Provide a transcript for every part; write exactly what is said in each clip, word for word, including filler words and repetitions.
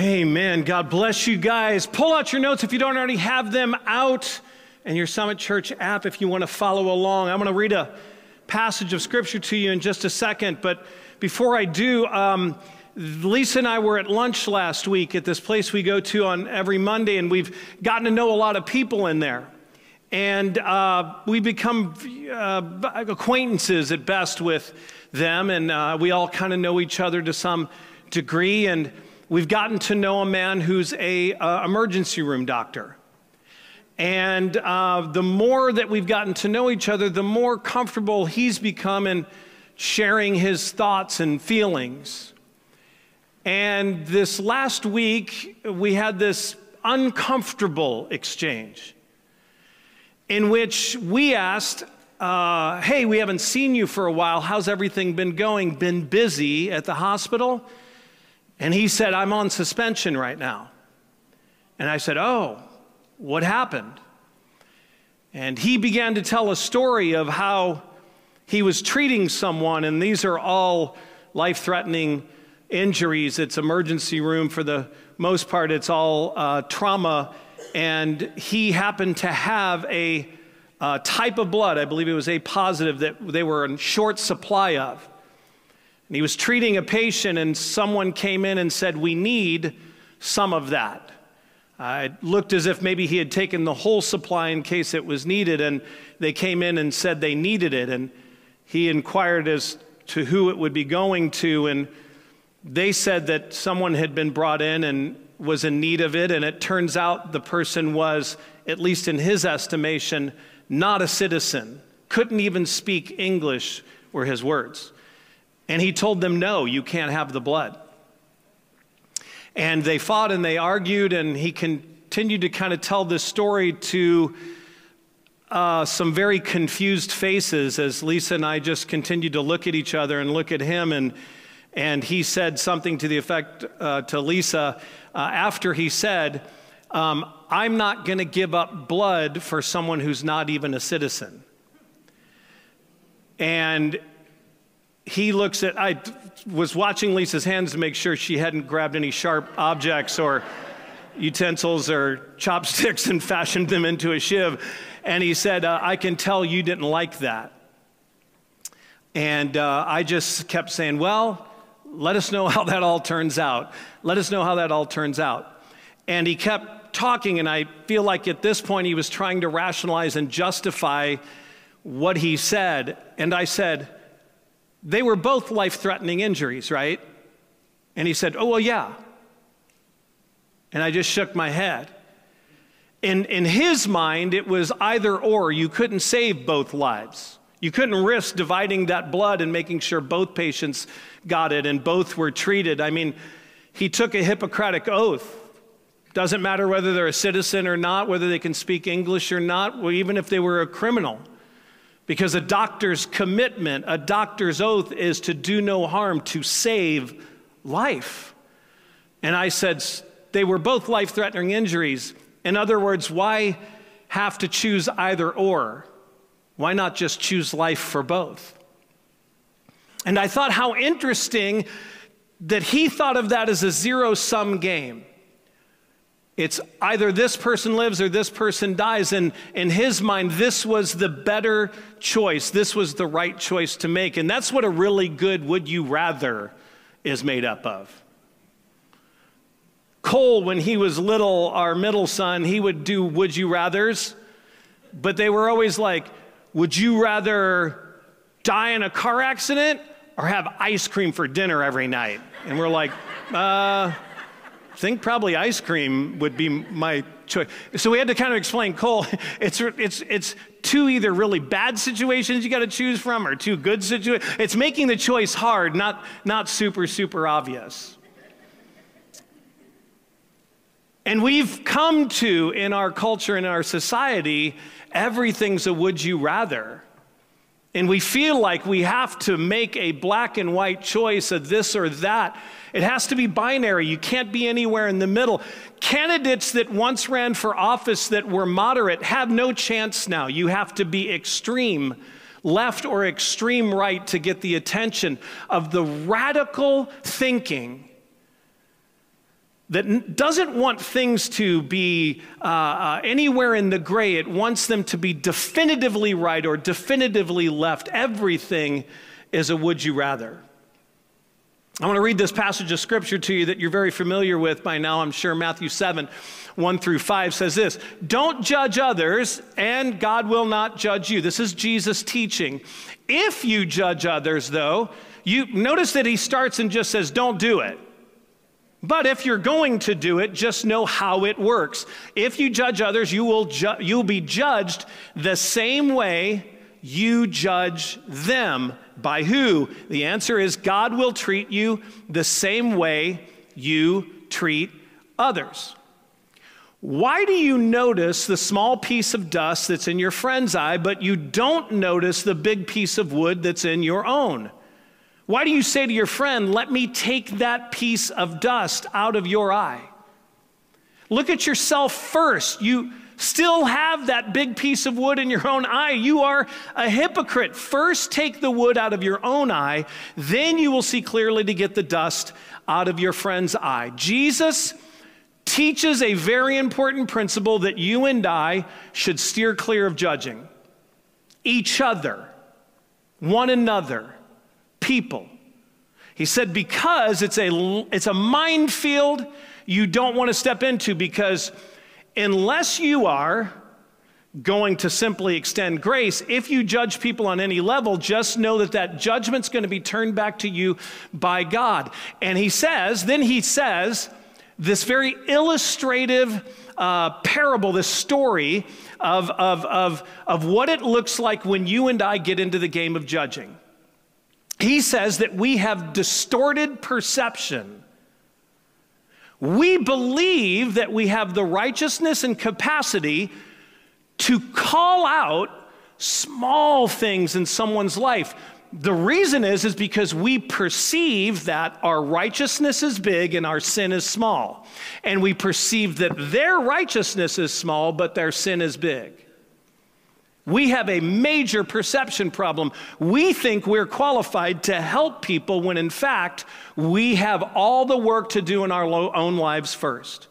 Amen. God bless you guys. Pull out your notes if you don't already have them out, and your Summit Church app if you want to follow along. I'm going to read a passage of Scripture to you in just a second, but before I do, um, Lisa and I were at lunch last week at this place we go to on every Monday, and we've gotten to know a lot of people in there. And uh, we become uh, acquaintances at best with them, and uh, we all kind of know each other to some degree. And we've gotten to know a man who's a uh, emergency room doctor. And uh, the more that we've gotten to know each other, the more comfortable he's become in sharing his thoughts and feelings. And this last week, we had this uncomfortable exchange in which we asked, uh, hey, we haven't seen you for a while. How's everything been going? Been busy at the hospital? And he said, I'm on suspension right now. And I said, oh, what happened? And he began to tell a story of how he was treating someone, and these are all life-threatening injuries. It's emergency room for the most part. It's all uh, trauma, and he happened to have a uh, type of blood, I believe it was A positive, that they were in short supply of. And he was treating a patient, and someone came in and said, we need some of that. Uh, it looked as if maybe he had taken the whole supply in case it was needed, and they came in and said they needed it, and he inquired as to who it would be going to, and they said that someone had been brought in and was in need of it, and it turns out the person was, at least in his estimation, not a citizen, couldn't even speak English, were his words. And he told them, no, you can't have the blood. And they fought and they argued, and he continued to kind of tell this story to uh, some very confused faces as Lisa and I just continued to look at each other and look at him, and And he said something to the effect uh, to Lisa uh, after he said, um, I'm not going to give up blood for someone who's not even a citizen. And he looks at, I was watching Lisa's hands to make sure she hadn't grabbed any sharp objects or utensils or chopsticks and fashioned them into a shiv. And he said, uh, I can tell you didn't like that. And uh, I just kept saying, well, let us know how that all turns out. Let us know how that all turns out. And he kept talking, and I feel like at this point he was trying to rationalize and justify what he said. And I said, they were both life-threatening injuries, right? And he said, oh, well, yeah. And I just shook my head. In, in his mind, it was either or. You couldn't save both lives. You couldn't risk dividing that blood and making sure both patients got it and both were treated. I mean, he took a Hippocratic oath. Doesn't matter whether they're a citizen or not, whether they can speak English or not, or even if they were a criminal. Because a doctor's commitment, a doctor's oath is to do no harm, to save life. And I said, they were both life-threatening injuries. In other words, why have to choose either or? Why not just choose life for both? And I thought how interesting that he thought of that as a zero-sum game. It's either this person lives or this person dies, and in his mind, this was the better choice. This was the right choice to make, and that's what a really good would you rather is made up of. Cole, when he was little, our middle son, he would do would you rathers, but they were always like, would you rather die in a car accident or have ice cream for dinner every night? And we're like, uh, I think probably ice cream would be my choice. So we had to kind of explain, Cole, it's, it's, it's two either really bad situations you got to choose from or two good situations. It's making the choice hard, not, not super, super obvious. And we've come to, in our culture, in our society, everything's a would you rather. And we feel like we have to make a black and white choice of this or that. It has to be binary. You can't be anywhere in the middle. Candidates that once ran for office that were moderate have no chance now. You have to be extreme left or extreme right to get the attention of the radical thinking that doesn't want things to be uh, uh, anywhere in the gray. It wants them to be definitively right or definitively left. Everything is a would you rather. I want to read this passage of scripture to you that you're very familiar with by now, I'm sure. Matthew seven, one through five says this: "Don't judge others, and God will not judge you." This is Jesus teaching. "If you judge others, though," you notice that he starts and just says, "Don't do it." "But if you're going to do it, just know how it works. If you judge others, you will ju- you'll be judged the same way you judge them. By who?" The answer is God will treat you the same way you treat others. Why do you notice the small piece of dust that's in your friend's eye, but you don't notice the big piece of wood that's in your own? Why do you say to your friend, "Let me take that piece of dust out of your eye"? Look at yourself first. You still have that big piece of wood in your own eye. You are a hypocrite. First take the wood out of your own eye, then you will see clearly to get the dust out of your friend's eye. Jesus teaches a very important principle that you and I should steer clear of judging. Each other, one another, people. He said, because it's a, it's a minefield you don't want to step into, because unless you are going to simply extend grace, if you judge people on any level, just know that that judgment's going to be turned back to you by God. And he says, then he says, this very illustrative uh, parable, this story of, of, of, of what it looks like when you and I get into the game of judging. He says that we have distorted perception. We believe that we have the righteousness and capacity to call out small things in someone's life. The reason is, is because we perceive that our righteousness is big and our sin is small. And we perceive that their righteousness is small, but their sin is big. We have a major perception problem. We think we're qualified to help people when, in fact, we have all the work to do in our own lives first.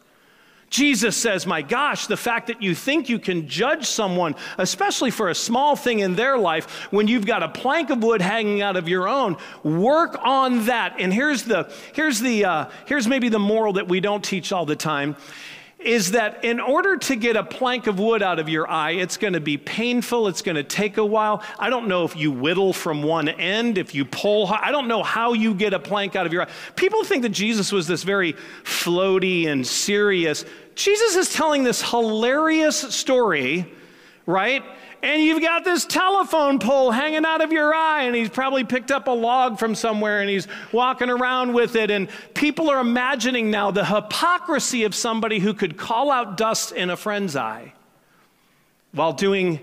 Jesus says, my gosh, the fact that you think you can judge someone, especially for a small thing in their life, when you've got a plank of wood hanging out of your own, work on that. And here's the, here's the, uh, here's maybe the moral that we don't teach all the time, is that in order to get a plank of wood out of your eye, it's going to be painful, it's going to take a while. I don't know if you whittle from one end, if you pull, I don't know how you get a plank out of your eye. People think that Jesus was this very floaty and serious. Jesus is telling this hilarious story, right? And you've got this telephone pole hanging out of your eye, and he's probably picked up a log from somewhere and he's walking around with it. And people are imagining now the hypocrisy of somebody who could call out dust in a friend's eye while doing,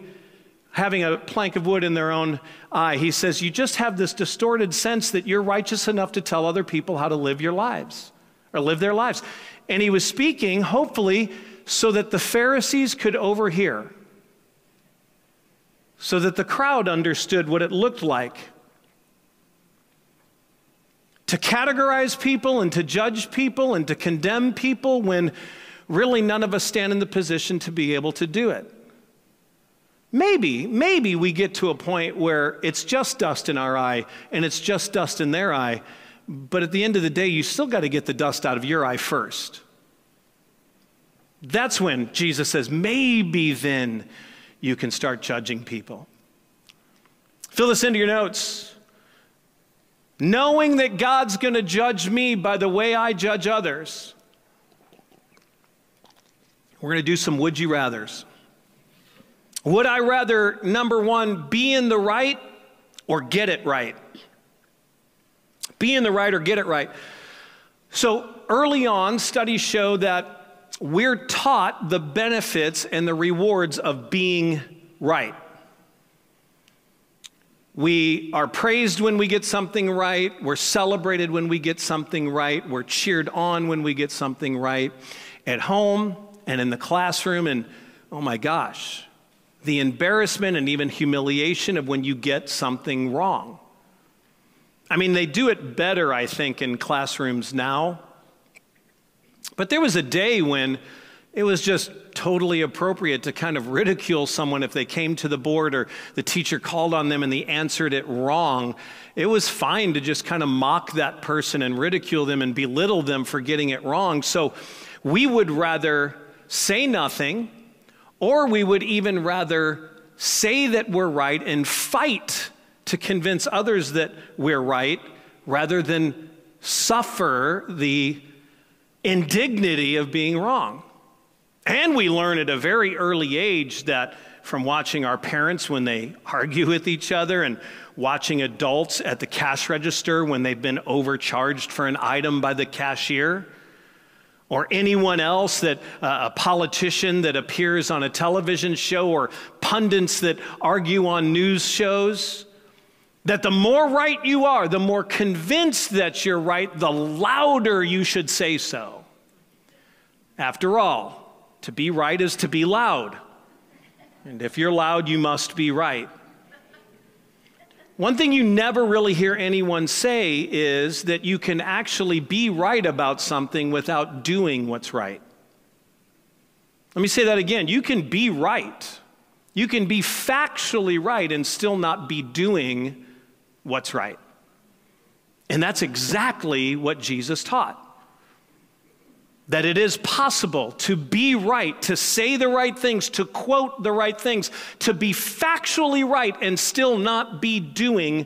having a plank of wood in their own eye. He says, you just have this distorted sense that you're righteous enough to tell other people how to live your lives or live their lives. And he was speaking, hopefully, so that the Pharisees could overhear, so that the crowd understood what it looked like to categorize people and to judge people and to condemn people when really none of us stand in the position to be able to do it. Maybe, maybe we get to a point where it's just dust in our eye and it's just dust in their eye, but at the end of the day, you still got to get the dust out of your eye first. That's when Jesus says, maybe then you can start judging people. Fill this into your notes. Knowing that God's going to judge me by the way I judge others. We're going to do some would you rathers. Would I rather, number one, be in the right or get it right? Be in the right or get it right. So early on, studies show that we're taught the benefits and the rewards of being right. We are praised when we get something right. We're celebrated when we get something right. We're cheered on when we get something right at home and in the classroom. And oh my gosh, the embarrassment and even humiliation of when you get something wrong. I mean, they do it better, I think, in classrooms now. But there was a day when it was just totally appropriate to kind of ridicule someone if they came to the board or the teacher called on them and they answered it wrong. It was fine to just kind of mock that person and ridicule them and belittle them for getting it wrong. So we would rather say nothing, or we would even rather say that we're right and fight to convince others that we're right, rather than suffer the indignity of being wrong. And we learn at a very early age that from watching our parents when they argue with each other, and watching adults at the cash register when they've been overcharged for an item by the cashier, or anyone else, that uh, a politician that appears on a television show, or pundits that argue on news shows, that the more right you are, the more convinced that you're right, the louder you should say so. After all, to be right is to be loud. And if you're loud, you must be right. One thing you never really hear anyone say is that you can actually be right about something without doing what's right. Let me say that again. You can be right. You can be factually right and still not be doing what's right. And that's exactly what Jesus taught. That it is possible to be right, to say the right things, to quote the right things, to be factually right and still not be doing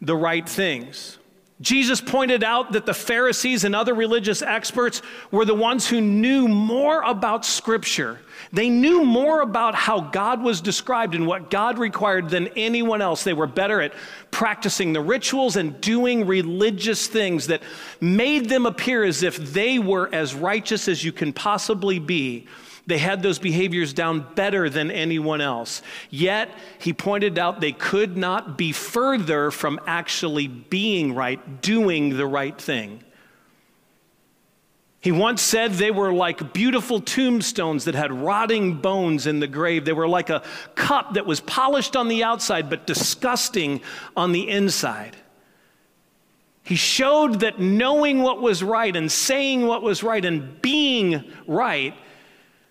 the right things. Jesus pointed out that the Pharisees and other religious experts were the ones who knew more about Scripture. They knew more about how God was described and what God required than anyone else. They were better at practicing the rituals and doing religious things that made them appear as if they were as righteous as you can possibly be. They had those behaviors down better than anyone else. Yet, he pointed out they could not be further from actually being right, doing the right thing. He once said they were like beautiful tombstones that had rotting bones in the grave. They were like a cup that was polished on the outside but disgusting on the inside. He showed that knowing what was right and saying what was right and being right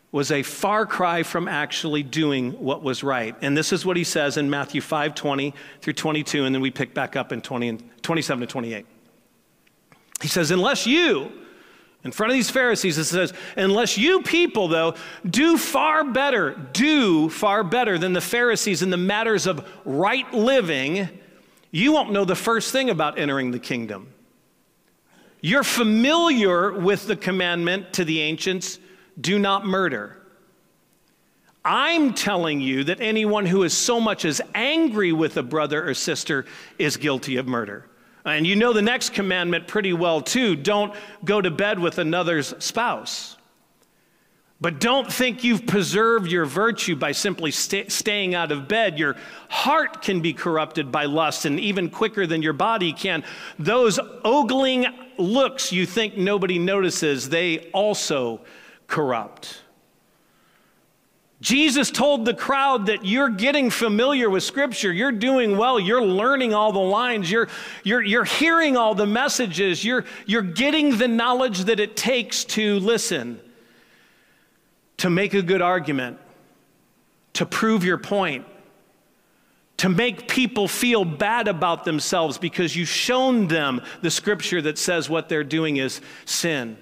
was a far cry from actually doing what was right. And this is what he says in Matthew five, twenty through twenty-two, and then we pick back up in twenty and twenty-seven to twenty-eight. He says, unless you, in front of these Pharisees, it says, unless you people, though, do far better, do far better than the Pharisees in the matters of right living, you won't know the first thing about entering the kingdom. You're familiar with the commandment to the ancients, do not murder. I'm telling you that anyone who is so much as angry with a brother or sister is guilty of murder. And you know the next commandment pretty well too. Don't go to bed with another's spouse. But don't think you've preserved your virtue by simply st- staying out of bed. Your heart can be corrupted by lust, and even quicker than your body can. Those ogling looks you think nobody notices, they also corrupt. Jesus told the crowd that you're getting familiar with Scripture, you're doing well, you're learning all the lines, you're, you're, you're hearing all the messages, you're, you're getting the knowledge that it takes to listen, to make a good argument, to prove your point, to make people feel bad about themselves because you've shown them the Scripture that says what they're doing is sin.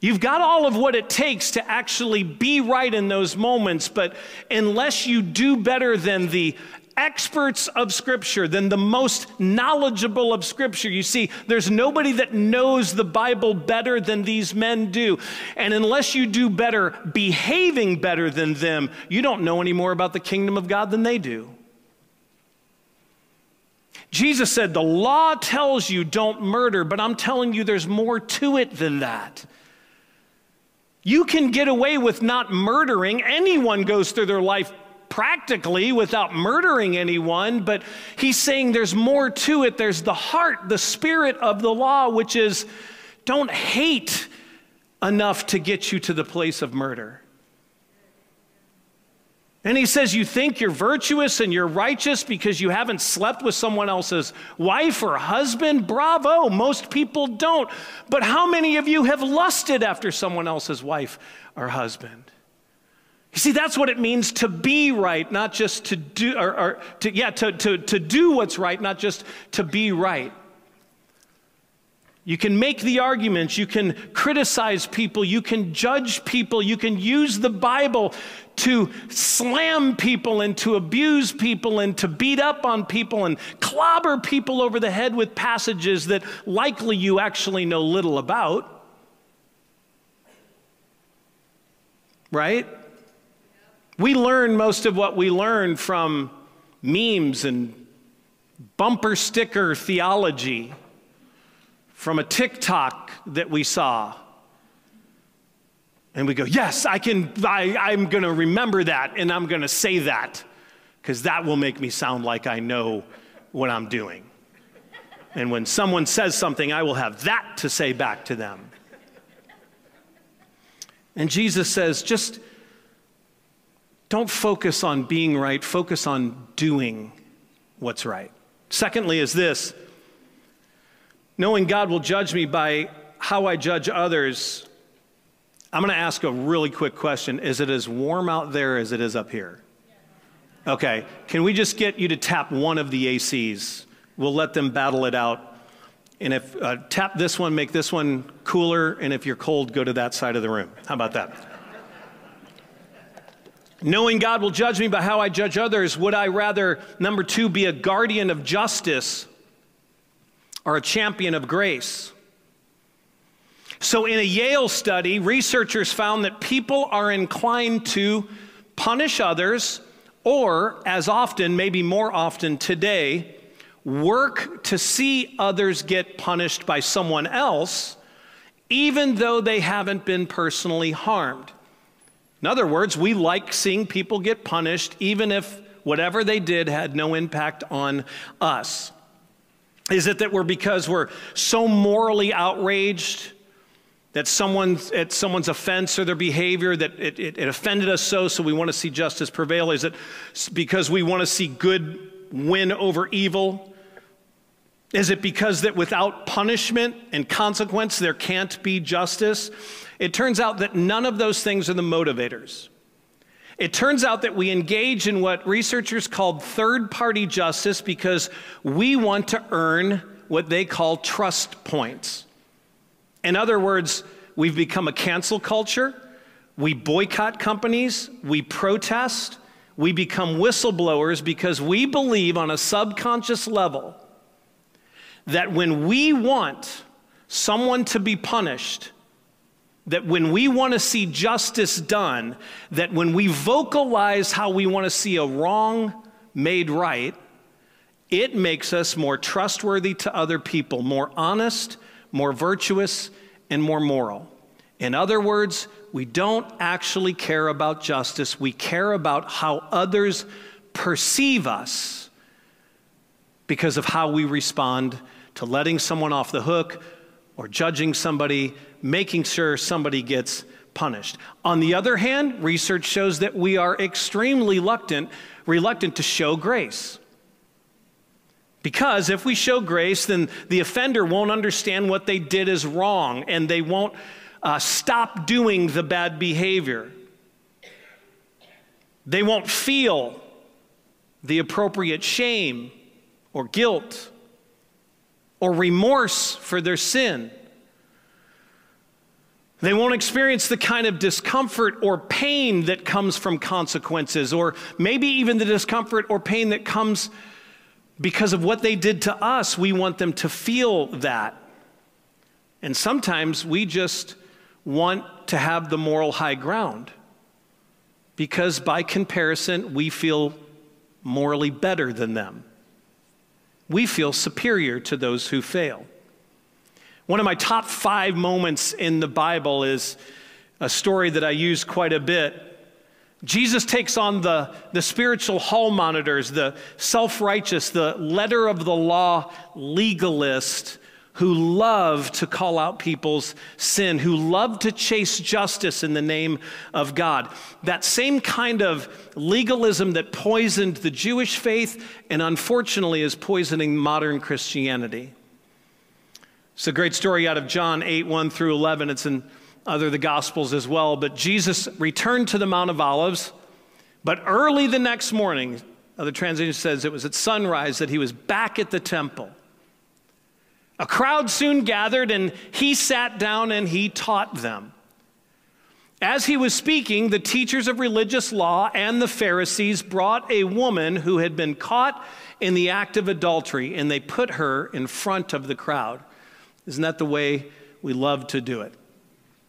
You've got all of what it takes to actually be right in those moments, but unless you do better than the experts of Scripture, than the most knowledgeable of Scripture, you see, there's nobody that knows the Bible better than these men do. And unless you do better behaving better than them, you don't know any more about the kingdom of God than they do. Jesus said, the law tells you don't murder, but I'm telling you there's more to it than that. You can get away with not murdering. Anyone goes through their life practically without murdering anyone, but he's saying there's more to it. There's the heart, the spirit of the law, which is don't hate enough to get you to the place of murder. And he says, you think you're virtuous and you're righteous because you haven't slept with someone else's wife or husband? Bravo, most people don't. But how many of you have lusted after someone else's wife or husband? You see, that's what it means to be right, not just to do, or, or to, yeah, to, to, to do what's right, not just to be right. You can make the arguments, you can criticize people, you can judge people, you can use the Bible to slam people and to abuse people and to beat up on people and clobber people over the head with passages that likely you actually know little about. Right? We learn most of what we learn from memes and bumper sticker theology, from a TikTok that we saw. And we go, yes, I can, I, I'm gonna remember that and I'm gonna say that because that will make me sound like I know what I'm doing. And when someone says something, I will have that to say back to them. And Jesus says, just don't focus on being right, focus on doing what's right. Secondly is this, knowing God will judge me by how I judge others. I'm going to ask a really quick question. Is it as warm out there as it is up here? Okay, can we just get you to tap one of the A Cs? We'll let them battle it out. And if uh, tap this one, make this one cooler, and if you're cold, go to that side of the room. How about that? Knowing God will judge me by how I judge others, would I rather, number two, be a guardian of justice or a champion of grace? So in a Yale study, researchers found that people are inclined to punish others or, as often, maybe more often today, work to see others get punished by someone else, even though they haven't been personally harmed. In other words, we like seeing people get punished, even if whatever they did had no impact on us. Is it that we're because we're so morally outraged that someone's, at someone's offense or their behavior, that it, it, it offended us so, so we want to see justice prevail? Is it because we want to see good win over evil? Is it because that without punishment and consequence, there can't be justice? It turns out that none of those things are the motivators. It turns out that we engage in what researchers called third-party justice because we want to earn what they call trust points. In other words, we've become a cancel culture, we boycott companies, we protest, we become whistleblowers because we believe on a subconscious level that when we want someone to be punished, that when we want to see justice done, that when we vocalize how we want to see a wrong made right, it makes us more trustworthy to other people, more honest, more virtuous, and more moral. In other words, we don't actually care about justice. We care about how others perceive us because of how we respond to letting someone off the hook or judging somebody, making sure somebody gets punished. On the other hand, research shows that we are extremely reluctant, reluctant to show grace. Because if we show grace, then the offender won't understand what they did is wrong and they won't uh, stop doing the bad behavior. They won't feel the appropriate shame or guilt or remorse for their sin. They won't experience the kind of discomfort or pain that comes from consequences, or maybe even the discomfort or pain that comes because of what they did to us. We want them to feel that. And sometimes we just want to have the moral high ground because by comparison, we feel morally better than them. We feel superior to those who fail. One of my top five moments in the Bible is a story that I use quite a bit. Jesus takes on the, the spiritual hall monitors, the self-righteous, the letter of the law legalist who love to call out people's sin, who love to chase justice in the name of God. That same kind of legalism that poisoned the Jewish faith and unfortunately is poisoning modern Christianity. It's a great story out of John eight, one through eleven. It's in other the Gospels as well. But Jesus returned to the Mount of Olives, but early the next morning, another translation says it was at sunrise that he was back at the temple. A crowd soon gathered, and he sat down and he taught them. As he was speaking, the teachers of religious law and the Pharisees brought a woman who had been caught in the act of adultery, and they put her in front of the crowd. Isn't that the way we love to do it?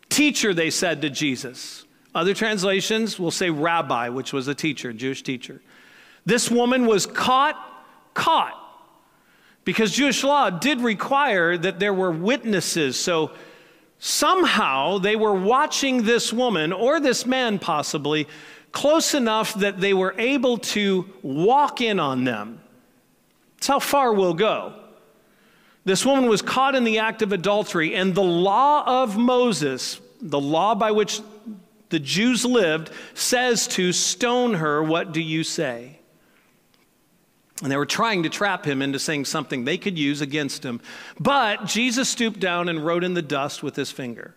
Teacher, they said to Jesus. Other translations will say rabbi, which was a teacher, Jewish teacher. This woman was caught, caught. Because Jewish law did require that there were witnesses. So somehow they were watching this woman, or this man possibly, close enough that they were able to walk in on them. That's how far we'll go. This woman was caught in the act of adultery, and the law of Moses, the law by which the Jews lived, says to stone her. What do you say? And they were trying to trap him into saying something they could use against him. But Jesus stooped down and wrote in the dust with his finger.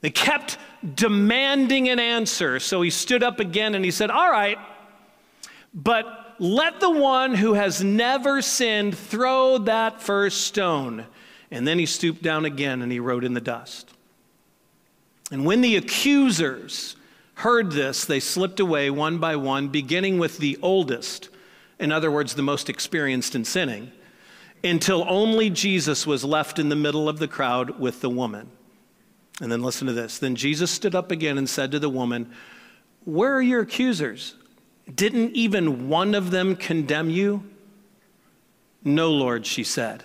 They kept demanding an answer. So he stood up again and he said, all right, but let the one who has never sinned throw that first stone. And then he stooped down again and he wrote in the dust. And when the accusers heard this, they slipped away one by one, beginning with the oldest. In other words, the most experienced in sinning, until only Jesus was left in the middle of the crowd with the woman. And then listen to this. Then Jesus stood up again and said to the woman, where are your accusers? Didn't even one of them condemn you? No, Lord, she said.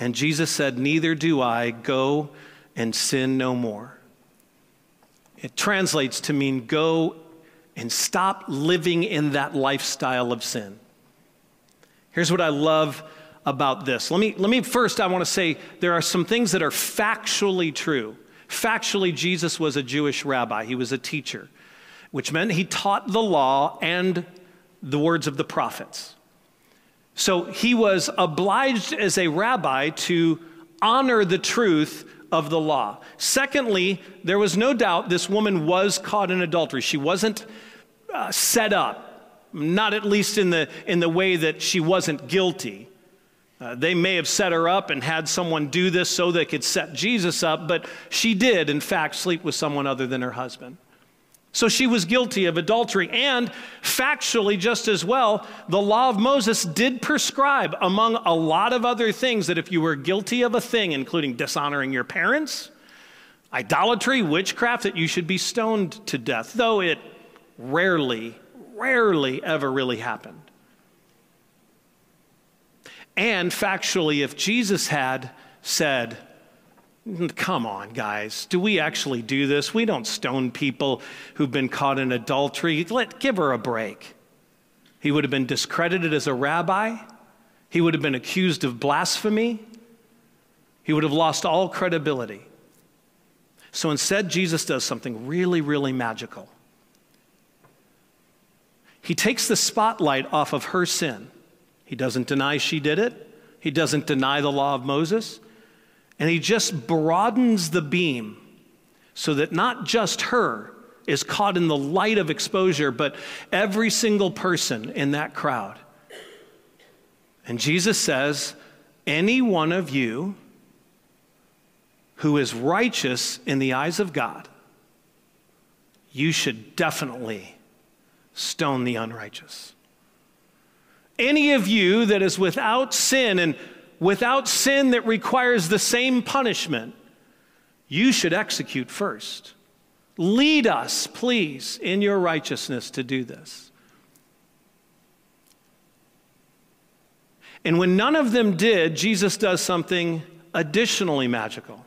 And Jesus said, neither do I. Go and sin no more. It translates to mean go and stop living in that lifestyle of sin. Here's what I love about this. Let me, let me first, I want to say there are some things that are factually true. Factually, Jesus was a Jewish rabbi. He was a teacher, which meant he taught the law and the words of the prophets. So he was obliged as a rabbi to honor the truth of the law. Secondly, there was no doubt this woman was caught in adultery. She wasn't uh, set up, not at least in the, in the way that she wasn't guilty. Uh, they may have set her up and had someone do this so they could set Jesus up, but she did, in fact, sleep with someone other than her husband. So she was guilty of adultery. And factually, just as well, the law of Moses did prescribe, among a lot of other things, that if you were guilty of a thing, including dishonoring your parents, idolatry, witchcraft, that you should be stoned to death, though it rarely, rarely ever really happened. And factually, if Jesus had said, come on, guys, do we actually do this? We don't stone people who've been caught in adultery. Let, give her a break. He would have been discredited as a rabbi. He would have been accused of blasphemy. He would have lost all credibility. So instead, Jesus does something really, really magical. He takes the spotlight off of her sin. He doesn't deny she did it. He doesn't deny the law of Moses. And he just broadens the beam so that not just her is caught in the light of exposure, but every single person in that crowd. And Jesus says, any one of you who is righteous in the eyes of God, you should definitely stone the unrighteous. Any of you that is without sin and without sin that requires the same punishment, you should execute first. Lead us, please, in your righteousness to do this. And when none of them did, Jesus does something additionally magical.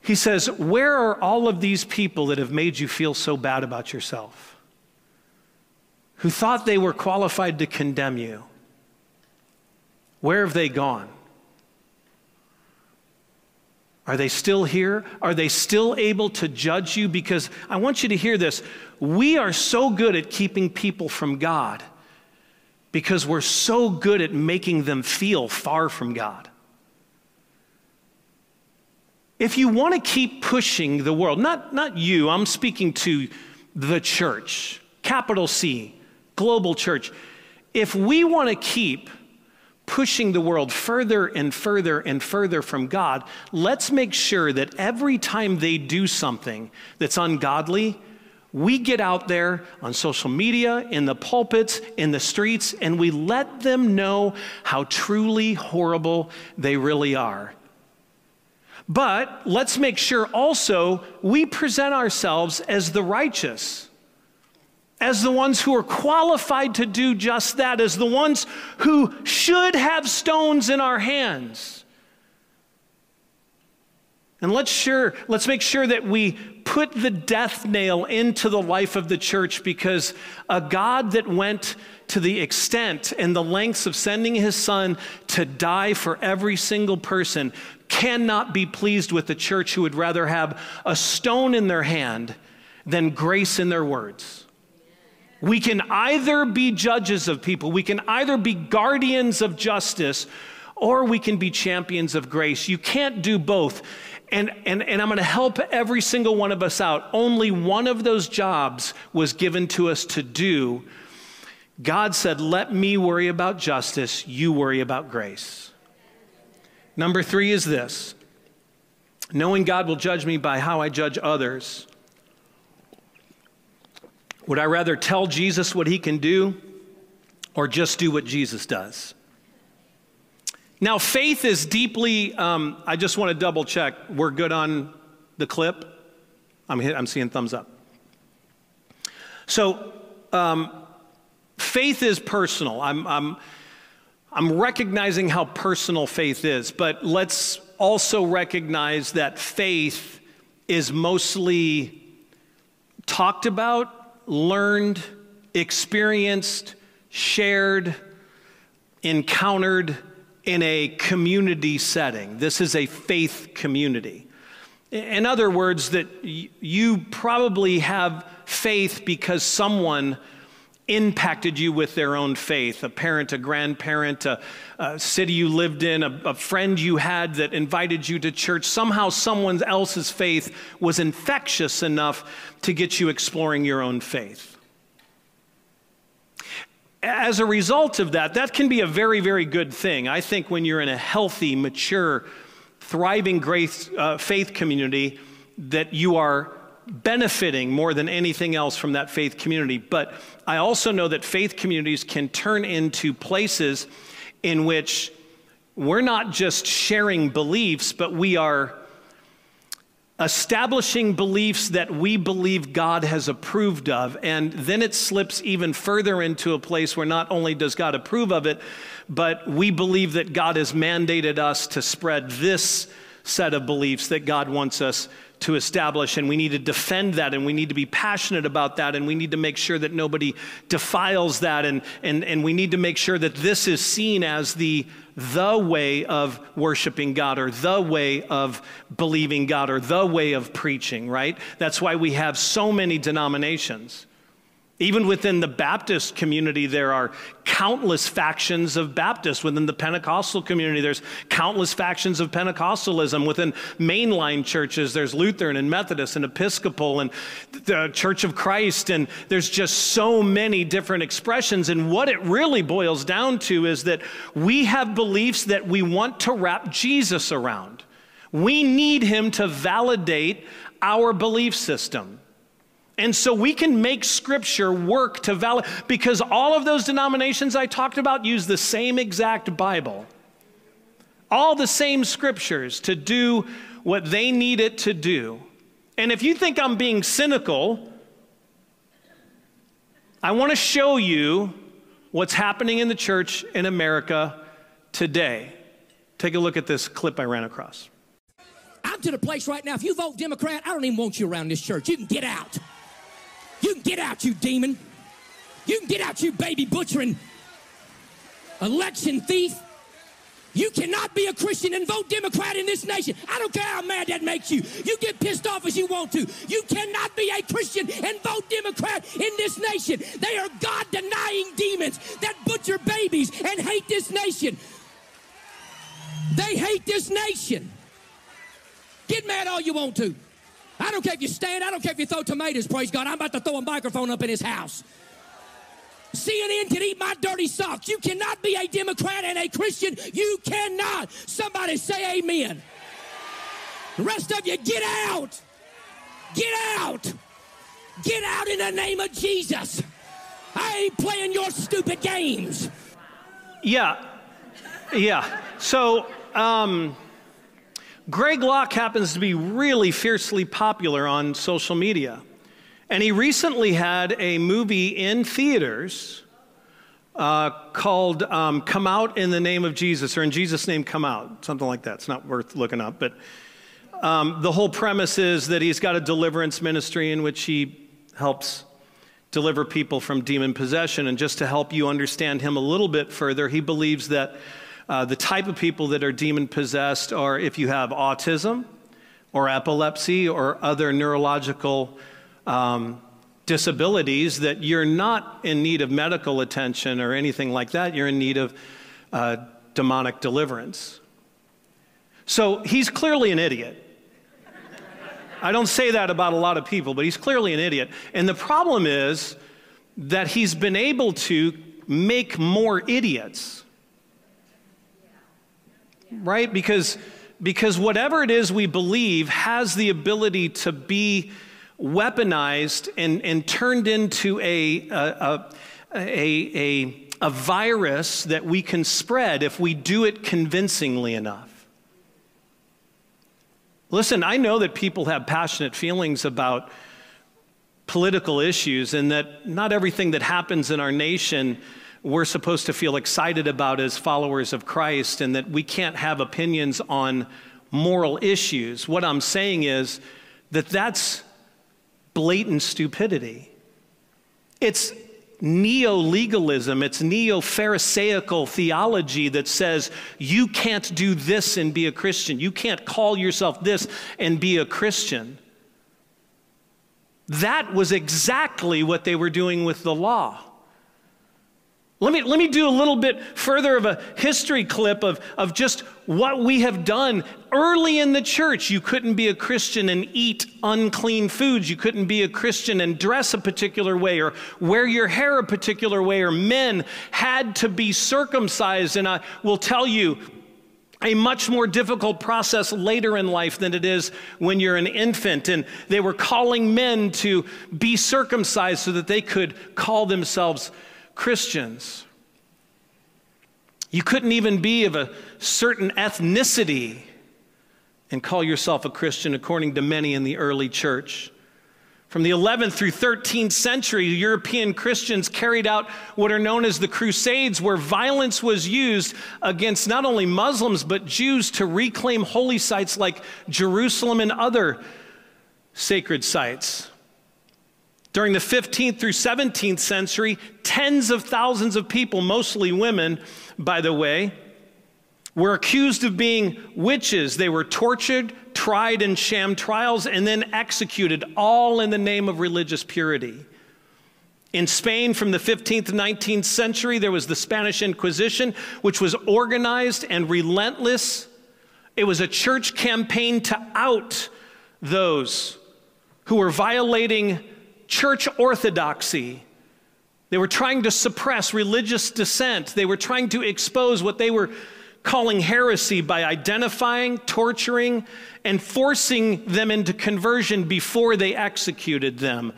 He says, where are all of these people that have made you feel so bad about yourself? Who thought they were qualified to condemn you? Where have they gone? Are they still here? Are they still able to judge you? Because I want you to hear this. We are so good at keeping people from God because we're so good at making them feel far from God. If you want to keep pushing the world, not, not you, I'm speaking to the church, capital C, global church. If we want to keep pushing the world further and further and further from God, let's make sure that every time they do something that's ungodly, we get out there on social media, in the pulpits, in the streets, and we let them know how truly horrible they really are. But let's make sure also we present ourselves as the righteous, as the ones who are qualified to do just that, as the ones who should have stones in our hands. And let's sure, let's make sure that we put the death nail into the life of the church, because a God that went to the extent and the lengths of sending his son to die for every single person cannot be pleased with the church who would rather have a stone in their hand than grace in their words. We can either be judges of people, we can either be guardians of justice, or we can be champions of grace. You can't do both. And, and, and I'm going to help every single one of us out. Only one of those jobs was given to us to do. God said, let me worry about justice, you worry about grace. Number three is this: knowing God will judge me by how I judge others. Would I rather tell Jesus what he can do or just do what Jesus does? Now, faith is deeply, um, I just want to double check. We're good on the clip? I'm, hit, I'm seeing thumbs up. So, um, faith is personal. I'm, I'm, I'm recognizing how personal faith is, but let's also recognize that faith is mostly talked about, learned, experienced, shared, encountered in a community setting. This is a faith community. In other words, that you probably have faith because someone impacted you with their own faith, a parent, a grandparent, a, a city you lived in, a, a friend you had that invited you to church. Somehow someone else's faith was infectious enough to get you exploring your own faith. As a result of that, that can be a very, very good thing. I think when you're in a healthy, mature, thriving grace, uh, faith community, that you are benefiting more than anything else from that faith community. But I also know that faith communities can turn into places in which we're not just sharing beliefs, but we are establishing beliefs that we believe God has approved of. And then it slips even further into a place where not only does God approve of it, but we believe that God has mandated us to spread this set of beliefs that God wants us to establish, and we need to defend that, and we need to be passionate about that, and we need to make sure that nobody defiles that, and, and, and we need to make sure that this is seen as the, the way of worshiping God, or the way of believing God, or the way of preaching, right? That's why we have so many denominations. Even within the Baptist community, there are countless factions of Baptists. Within the Pentecostal community, there's countless factions of Pentecostalism. Within mainline churches, there's Lutheran and Methodist and Episcopal and the Church of Christ. And there's just so many different expressions. And what it really boils down to is that we have beliefs that we want to wrap Jesus around. We need him to validate our belief system. And so we can make scripture work to validate, because all of those denominations I talked about use the same exact Bible, all the same scriptures to do what they need it to do. And if you think I'm being cynical, I want to show you what's happening in the church in America today. Take a look at this clip I ran across. I'm to the place right now, if you vote Democrat, I don't even want you around this church. You can get out. You can get out, you demon. You can get out, you baby butchering election thief. You cannot be a Christian and vote Democrat in this nation. I don't care how mad that makes you. You get pissed off as you want to. You cannot be a Christian and vote Democrat in this nation. They are God-denying demons that butcher babies and hate this nation. They hate this nation. Get mad all you want to. I don't care if you stand. I don't care if you throw tomatoes, praise God. I'm about to throw a microphone up in his house. C N N can eat my dirty socks. You cannot be a Democrat and a Christian. You cannot. Somebody say amen. The rest of you, get out. Get out. Get out in the name of Jesus. I ain't playing your stupid games. Yeah. Yeah. So, um, Greg Locke happens to be really fiercely popular on social media. And he recently had a movie in theaters uh, called um, Come Out in the Name of Jesus, or In Jesus' Name Come Out, something like that. It's not worth looking up, but um, the whole premise is that he's got a deliverance ministry in which he helps deliver people from demon possession. And just to help you understand him a little bit further, he believes that uh, the type of people that are demon possessed are if you have autism or epilepsy or other neurological Um, disabilities, that you're not in need of medical attention or anything like that. You're in need of uh, demonic deliverance. So he's clearly an idiot. I don't say that about a lot of people, but he's clearly an idiot. And the problem is that he's been able to make more idiots, right? Because, because whatever it is we believe has the ability to be weaponized and, and turned into a, a, a, a, a virus that we can spread if we do it convincingly enough. Listen, I know that people have passionate feelings about political issues and that not everything that happens in our nation we're supposed to feel excited about as followers of Christ, and that we can't have opinions on moral issues. What I'm saying is that that's blatant stupidity. It's neo-legalism. It's neo-pharisaical theology that says you can't do this and be a Christian. You can't call yourself this and be a Christian. That was exactly what they were doing with the law. Let me, let me do a little bit further of a history clip of, of just what we have done. Early in the church, you couldn't be a Christian and eat unclean foods. You couldn't be a Christian and dress a particular way or wear your hair a particular way, or men had to be circumcised. And I will tell you, a much more difficult process later in life than it is when you're an infant. And they were calling men to be circumcised so that they could call themselves Christians. You couldn't even be of a certain ethnicity and call yourself a Christian, according to many in the early church. From the eleventh through thirteenth century, European Christians carried out what are known as the Crusades, where violence was used against not only Muslims but Jews to reclaim holy sites like Jerusalem and other sacred sites. During the fifteenth through seventeenth century, tens of thousands of people, mostly women, by the way, were accused of being witches. They were tortured, tried in sham trials, and then executed, all in the name of religious purity. In Spain, from the fifteenth to nineteenth century, there was the Spanish Inquisition, which was organized and relentless. It was a church campaign to out those who were violating church orthodoxy. They were trying to suppress religious dissent. They were trying to expose what they were calling heresy by identifying, torturing, and forcing them into conversion before they executed them,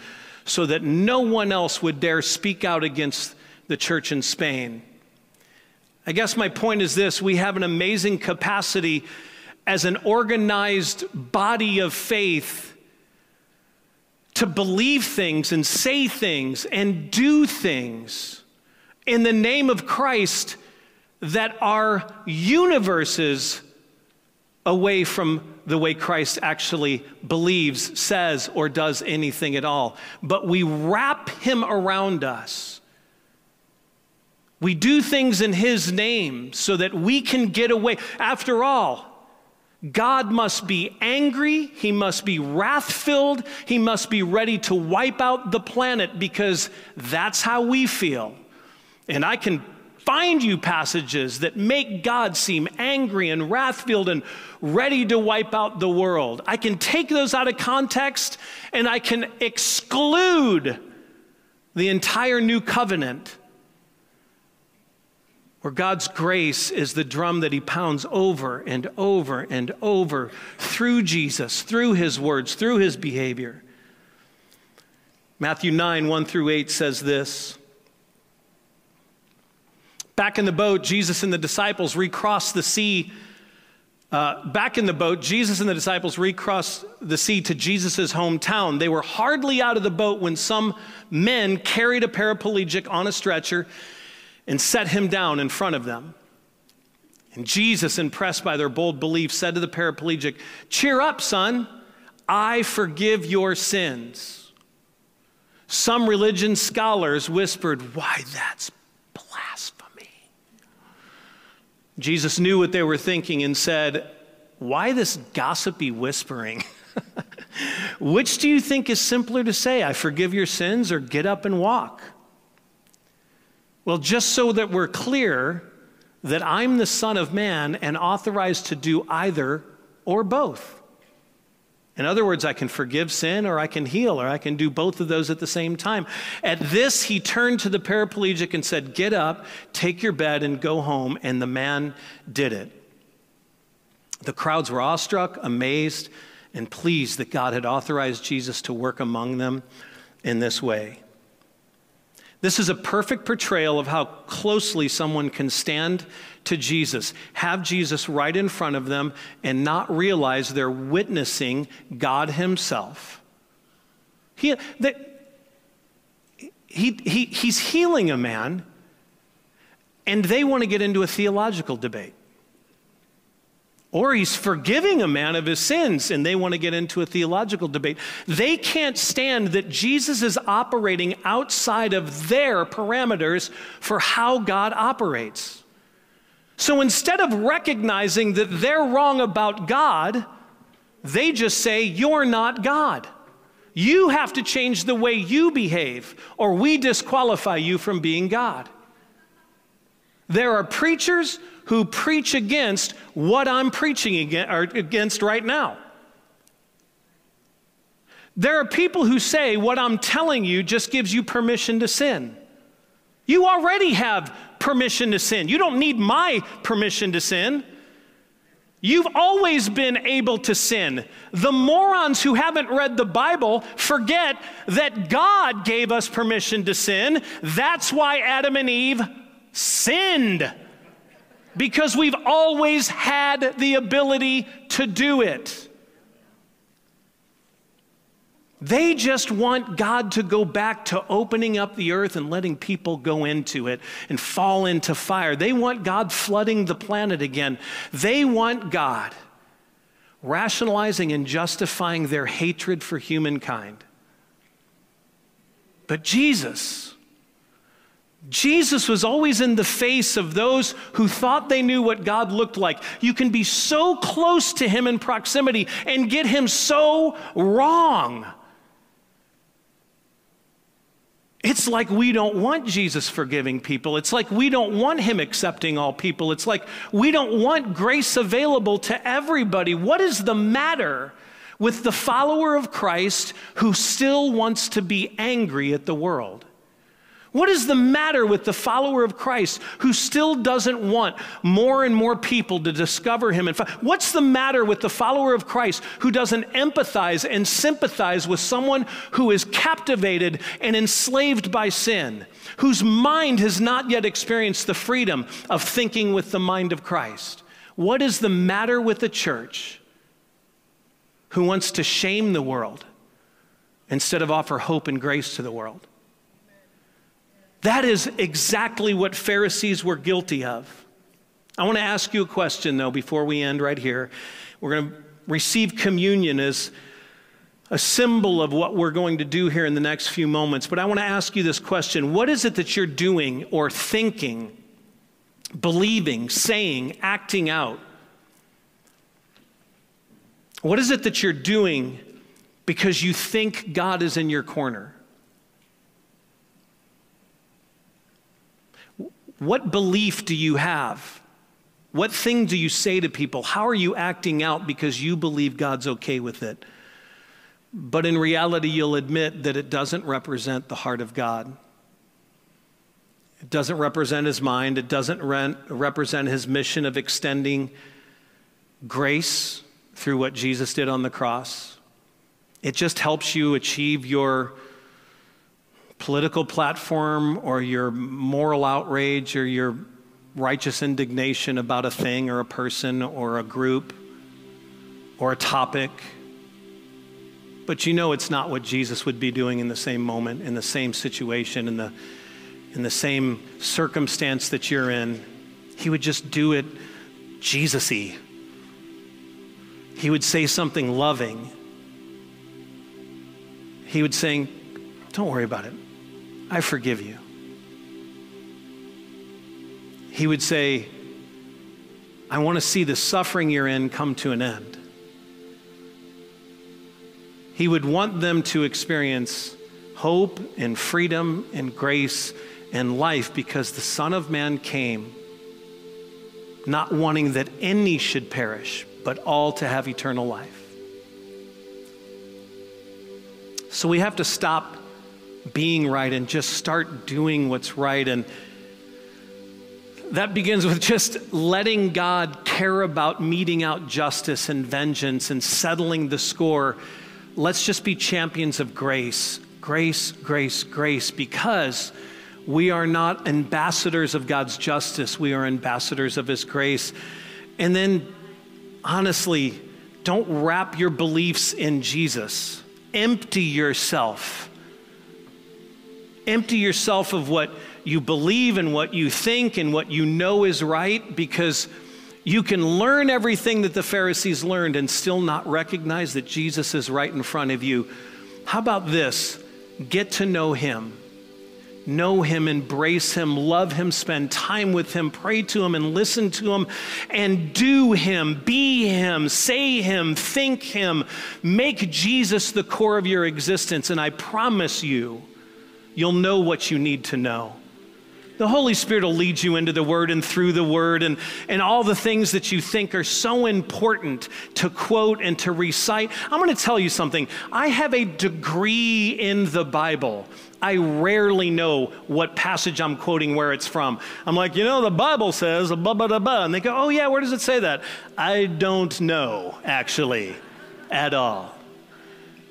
so that no one else would dare speak out against the church in Spain. I guess my point is this: we have an amazing capacity as an organized body of faith to believe things and say things and do things in the name of Christ that are universes away from the way Christ actually believes, says, or does anything at all. But we wrap him around us We do things in his name so that we can get away. After all, God must be angry, he must be wrath-filled, he must be ready to wipe out the planet because that's how we feel. And I can find you passages that make God seem angry and wrath-filled and ready to wipe out the world. I can take those out of context and I can exclude the entire new covenant where God's grace is the drum that he pounds over and over and over through Jesus, through his words, through his behavior. Matthew nine, one through eight says this. Back in the boat, Jesus and the disciples recrossed the sea. Uh, back in the boat, Jesus and the disciples recrossed the sea to Jesus' hometown. They were hardly out of the boat when some men carried a paraplegic on a stretcher and set him down in front of them. And Jesus, impressed by their bold belief, said to the paraplegic, "Cheer up, son, I forgive your sins." Some religion scholars whispered, "Why, that's blasphemy." Jesus knew what they were thinking and said, "Why this gossipy whispering? Which do you think is simpler to say, I forgive your sins, or get up and walk?" Well, just so that we're clear that I'm the Son of Man and authorized to do either or both. In other words, I can forgive sin or I can heal or I can do both of those at the same time. At this, he turned to the paraplegic and said, "Get up, take your bed and go home." And the man did it. The crowds were awestruck, amazed, and pleased that God had authorized Jesus to work among them in this way. This is a perfect portrayal of how closely someone can stand to Jesus, have Jesus right in front of them, and not realize they're witnessing God himself. He, the, he, he, he's healing a man, and they want to get into a theological debate. Or he's forgiving a man of his sins and they want to get into a theological debate. They can't stand that Jesus is operating outside of their parameters for how God operates. So instead of recognizing that they're wrong about God, they just say, "You're not God. You have to change the way you behave or we disqualify you from being God." There are preachers who preach against what I'm preaching against right now. There are people who say what I'm telling you just gives you permission to sin. You already have permission to sin. You don't need my permission to sin. You've always been able to sin. The morons who haven't read the Bible forget that God gave us permission to sin. That's why Adam and Eve sinned. Because we've always had the ability to do it. They just want God to go back to opening up the earth and letting people go into it and fall into fire. They want God flooding the planet again. They want God rationalizing and justifying their hatred for humankind. But Jesus... Jesus was always in the face of those who thought they knew what God looked like. You can be so close to him in proximity and get him so wrong. It's like we don't want Jesus forgiving people. It's like we don't want him accepting all people. It's like we don't want grace available to everybody. What is the matter with the follower of Christ who still wants to be angry at the world? What is the matter with the follower of Christ who still doesn't want more and more people to discover him? And what's the matter with the follower of Christ who doesn't empathize and sympathize with someone who is captivated and enslaved by sin, whose mind has not yet experienced the freedom of thinking with the mind of Christ? What is the matter with the church who wants to shame the world instead of offer hope and grace to the world? That is exactly what Pharisees were guilty of. I want to ask you a question, though, before we end right here. We're going to receive communion as a symbol of what we're going to do here in the next few moments. But I want to ask you this question. What is it that you're doing or thinking, believing, saying, acting out? What is it that you're doing because you think God is in your corner? What belief do you have? What thing do you say to people? How are you acting out because you believe God's okay with it? But in reality, you'll admit that it doesn't represent the heart of God. It doesn't represent his mind. It doesn't re- represent his mission of extending grace through what Jesus did on the cross. It just helps you achieve your political platform or your moral outrage or your righteous indignation about a thing or a person or a group or a topic. But you know it's not what Jesus would be doing in the same moment, in the same situation, in the, in the same circumstance that you're in. He would just do it Jesus-y. He would say something loving. He would say, don't worry about it. I forgive you. He would say, I want to see the suffering you're in come to an end. He would want them to experience hope and freedom and grace and life because the Son of Man came, not wanting that any should perish, but all to have eternal life. So we have to stop being right and just start doing what's right. And that begins with just letting God care about meting out justice and vengeance and settling the score. Let's just be champions of grace, grace, grace, grace, because we are not ambassadors of God's justice. We are ambassadors of his grace. And then honestly, don't wrap your beliefs in Jesus. Empty yourself. Empty yourself of what you believe and what you think and what you know is right, because you can learn everything that the Pharisees learned and still not recognize that Jesus is right in front of you. How about this? Get to know him. Know him, embrace him, love him, spend time with him, pray to him and listen to him, and do him, be him, say him, think him. Make Jesus the core of your existence, and I promise you, you'll know what you need to know. The Holy Spirit will lead you into the Word and through the Word, and, and all the things that you think are so important to quote and to recite. I'm going to tell you something. I have a degree in the Bible. I rarely know what passage I'm quoting, where it's from. I'm like, you know, the Bible says, blah, blah, blah, blah. And they go, oh, yeah, where does it say that? I don't know, actually, at all.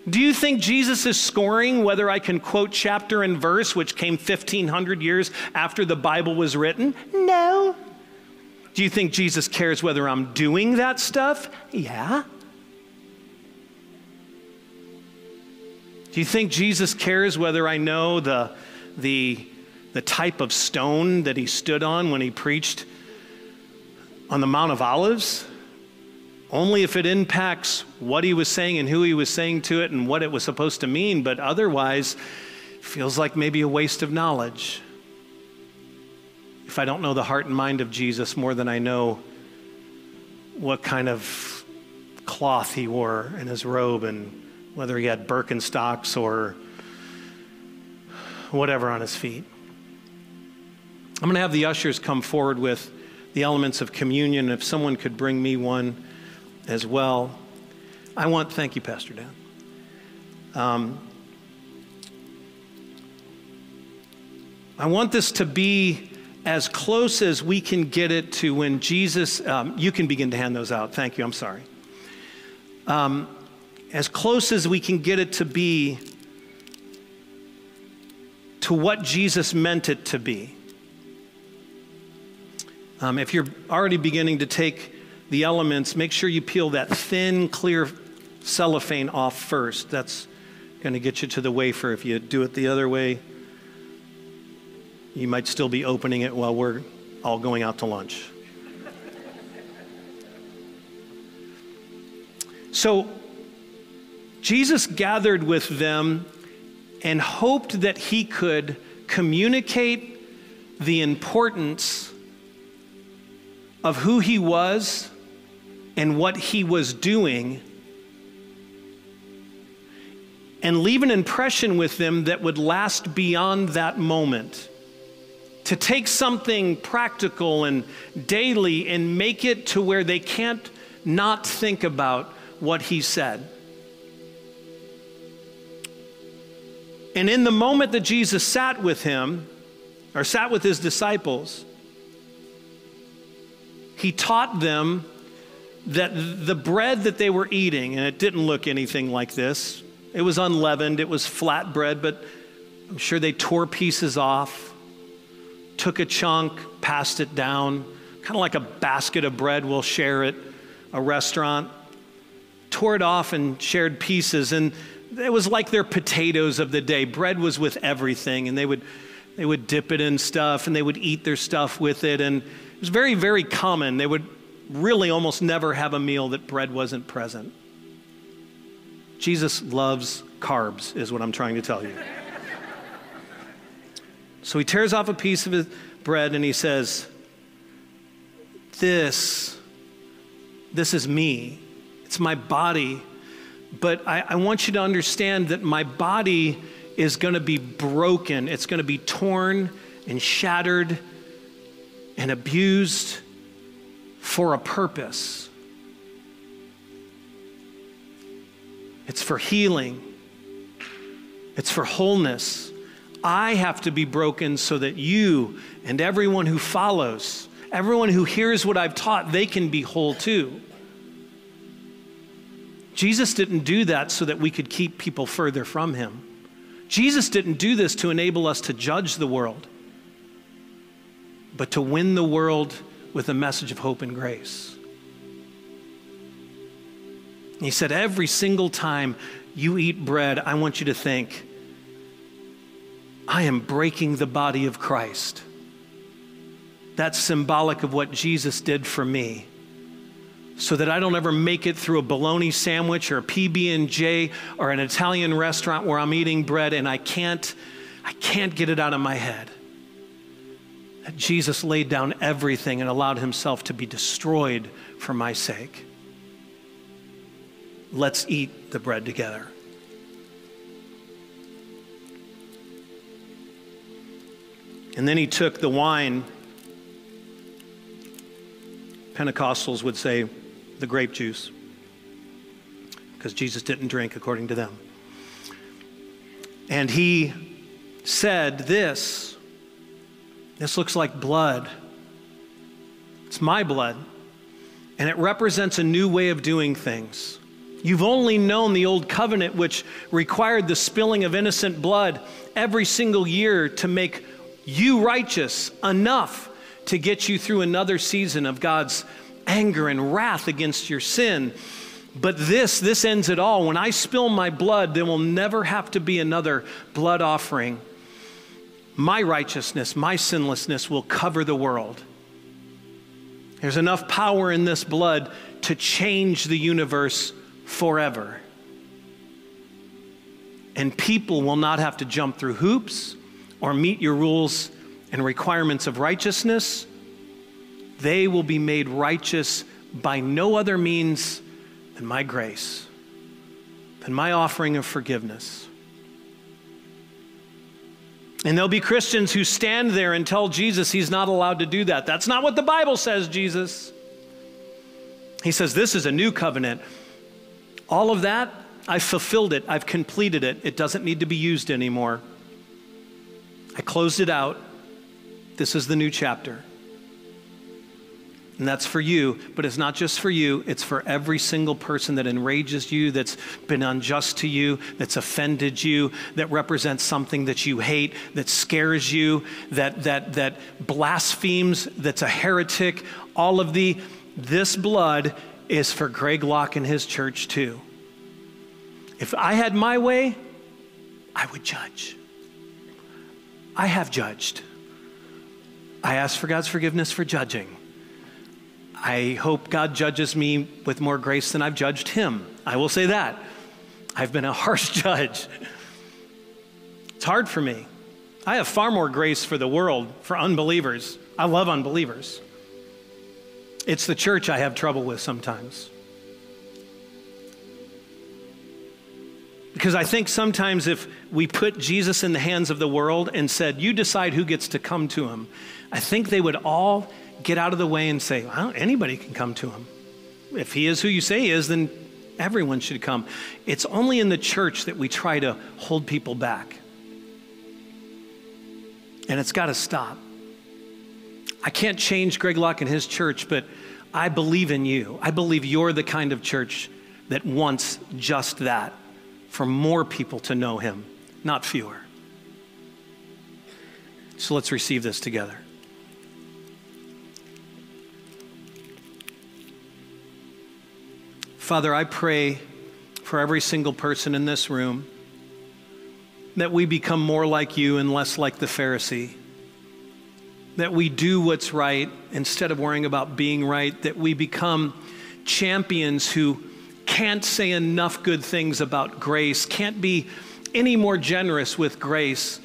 Do you think Jesus is scoring whether I can quote chapter and verse, which came fifteen hundred years after the Bible was written? No. Do you think Jesus cares whether I'm doing that stuff? Yeah. Do you think Jesus cares whether I know the, the, the type of stone that he stood on when he preached on the Mount of Olives? Only if it impacts what he was saying and who he was saying to it and what it was supposed to mean, but otherwise, it feels like maybe a waste of knowledge. If I don't know the heart and mind of Jesus more than I know what kind of cloth he wore in his robe and whether he had Birkenstocks or whatever on his feet. I'm going to have the ushers come forward with the elements of communion. If someone could bring me one as well. I want, thank you, Pastor Dan. Um, I want this to be as close as we can get it to when Jesus, um, you can begin to hand those out. Thank you, I'm sorry. Um, as close as we can get it to be to what Jesus meant it to be. Um, if you're already beginning to take the elements, make sure you peel that thin, clear cellophane off first. That's going to get you to the wafer. If you do it the other way, you might still be opening it while we're all going out to lunch. So Jesus gathered with them and hoped that he could communicate the importance of who he was and what he was doing, and leave an impression with them that would last beyond that moment. To take something practical and daily and make it to where they can't not think about what he said. And in the moment that Jesus sat with him, or sat with his disciples, he taught them that the bread that they were eating, and it didn't look anything like this, it was unleavened, it was flat bread, but I'm sure they tore pieces off, took a chunk, passed it down, kind of like a basket of bread we'll share at a restaurant, tore it off and shared pieces. And it was like their potatoes of the day. Bread was with everything, and they would they would dip it in stuff, and they would eat their stuff with it. And it was very, very common. They would really almost never have a meal that bread wasn't present. Jesus loves carbs, is what I'm trying to tell you. So he tears off a piece of his bread and he says, this, this is me. It's my body. But I, I want you to understand that my body is going to be broken. It's going to be torn and shattered and abused for a purpose. It's for healing. It's for wholeness. I have to be broken so that you and everyone who follows, everyone who hears what I've taught, they can be whole too. Jesus didn't do that so that we could keep people further from him. Jesus didn't do this to enable us to judge the world, but to win the world with a message of hope and grace. He said, every single time you eat bread, I want you to think, I am breaking the body of Christ. That's symbolic of what Jesus did for me, so that I don't ever make it through a bologna sandwich or a P B and J or an Italian restaurant where I'm eating bread and I can't, I can't get it out of my head. That Jesus laid down everything and allowed himself to be destroyed for my sake. Let's eat the bread together. And then he took the wine. Pentecostals would say the grape juice, because Jesus didn't drink, according to them. And he said, this, this looks like blood. It's my blood. And it represents a new way of doing things. You've only known the old covenant, which required the spilling of innocent blood every single year to make you righteous enough to get you through another season of God's anger and wrath against your sin. But this, this ends it all. When I spill my blood, there will never have to be another blood offering. My righteousness, my sinlessness will cover the world. There's enough power in this blood to change the universe forever. And people will not have to jump through hoops or meet your rules and requirements of righteousness. They will be made righteous by no other means than my grace, than my offering of forgiveness. And there'll be Christians who stand there and tell Jesus he's not allowed to do that. That's not what the Bible says, Jesus. He says, this is a new covenant. All of that, I've fulfilled it. I've completed it. It doesn't need to be used anymore. I closed it out. This is the new chapter. And that's for you, but it's not just for you. It's for every single person that enrages you, that's been unjust to you, that's offended you, that represents something that you hate, that scares you, that, that, that blasphemes, that's a heretic. All of the, this blood is for Greg Locke and his church too. If I had my way, I would judge. I have judged. I ask for God's forgiveness for judging. I hope God judges me with more grace than I've judged him. I will say that. I've been a harsh judge. It's hard for me. I have far more grace for the world, for unbelievers. I love unbelievers. It's the church I have trouble with sometimes. Because I think sometimes if we put Jesus in the hands of the world and said, you decide who gets to come to him, I think they would all get out of the way and say, well, anybody can come to him. If he is who you say he is, then everyone should come. It's only in the church that we try to hold people back. And it's got to stop. I can't change Greg Locke and his church, but I believe in you. I believe you're the kind of church that wants just that, for more people to know him, not fewer. So let's receive this together. Father, I pray for every single person in this room that we become more like you and less like the Pharisee, that we do what's right instead of worrying about being right, that we become champions who can't say enough good things about grace, can't be any more generous with grace,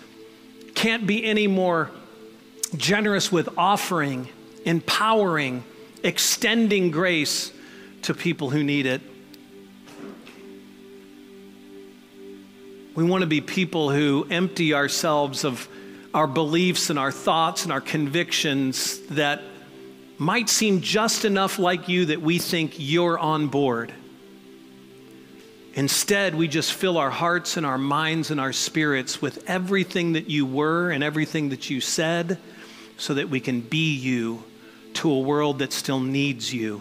can't be any more generous with offering, empowering, extending grace to people who need it. We want to be people who empty ourselves of our beliefs and our thoughts and our convictions that might seem just enough like you that we think you're on board. Instead, we just fill our hearts and our minds and our spirits with everything that you were and everything that you said, so that we can be you to a world that still needs you.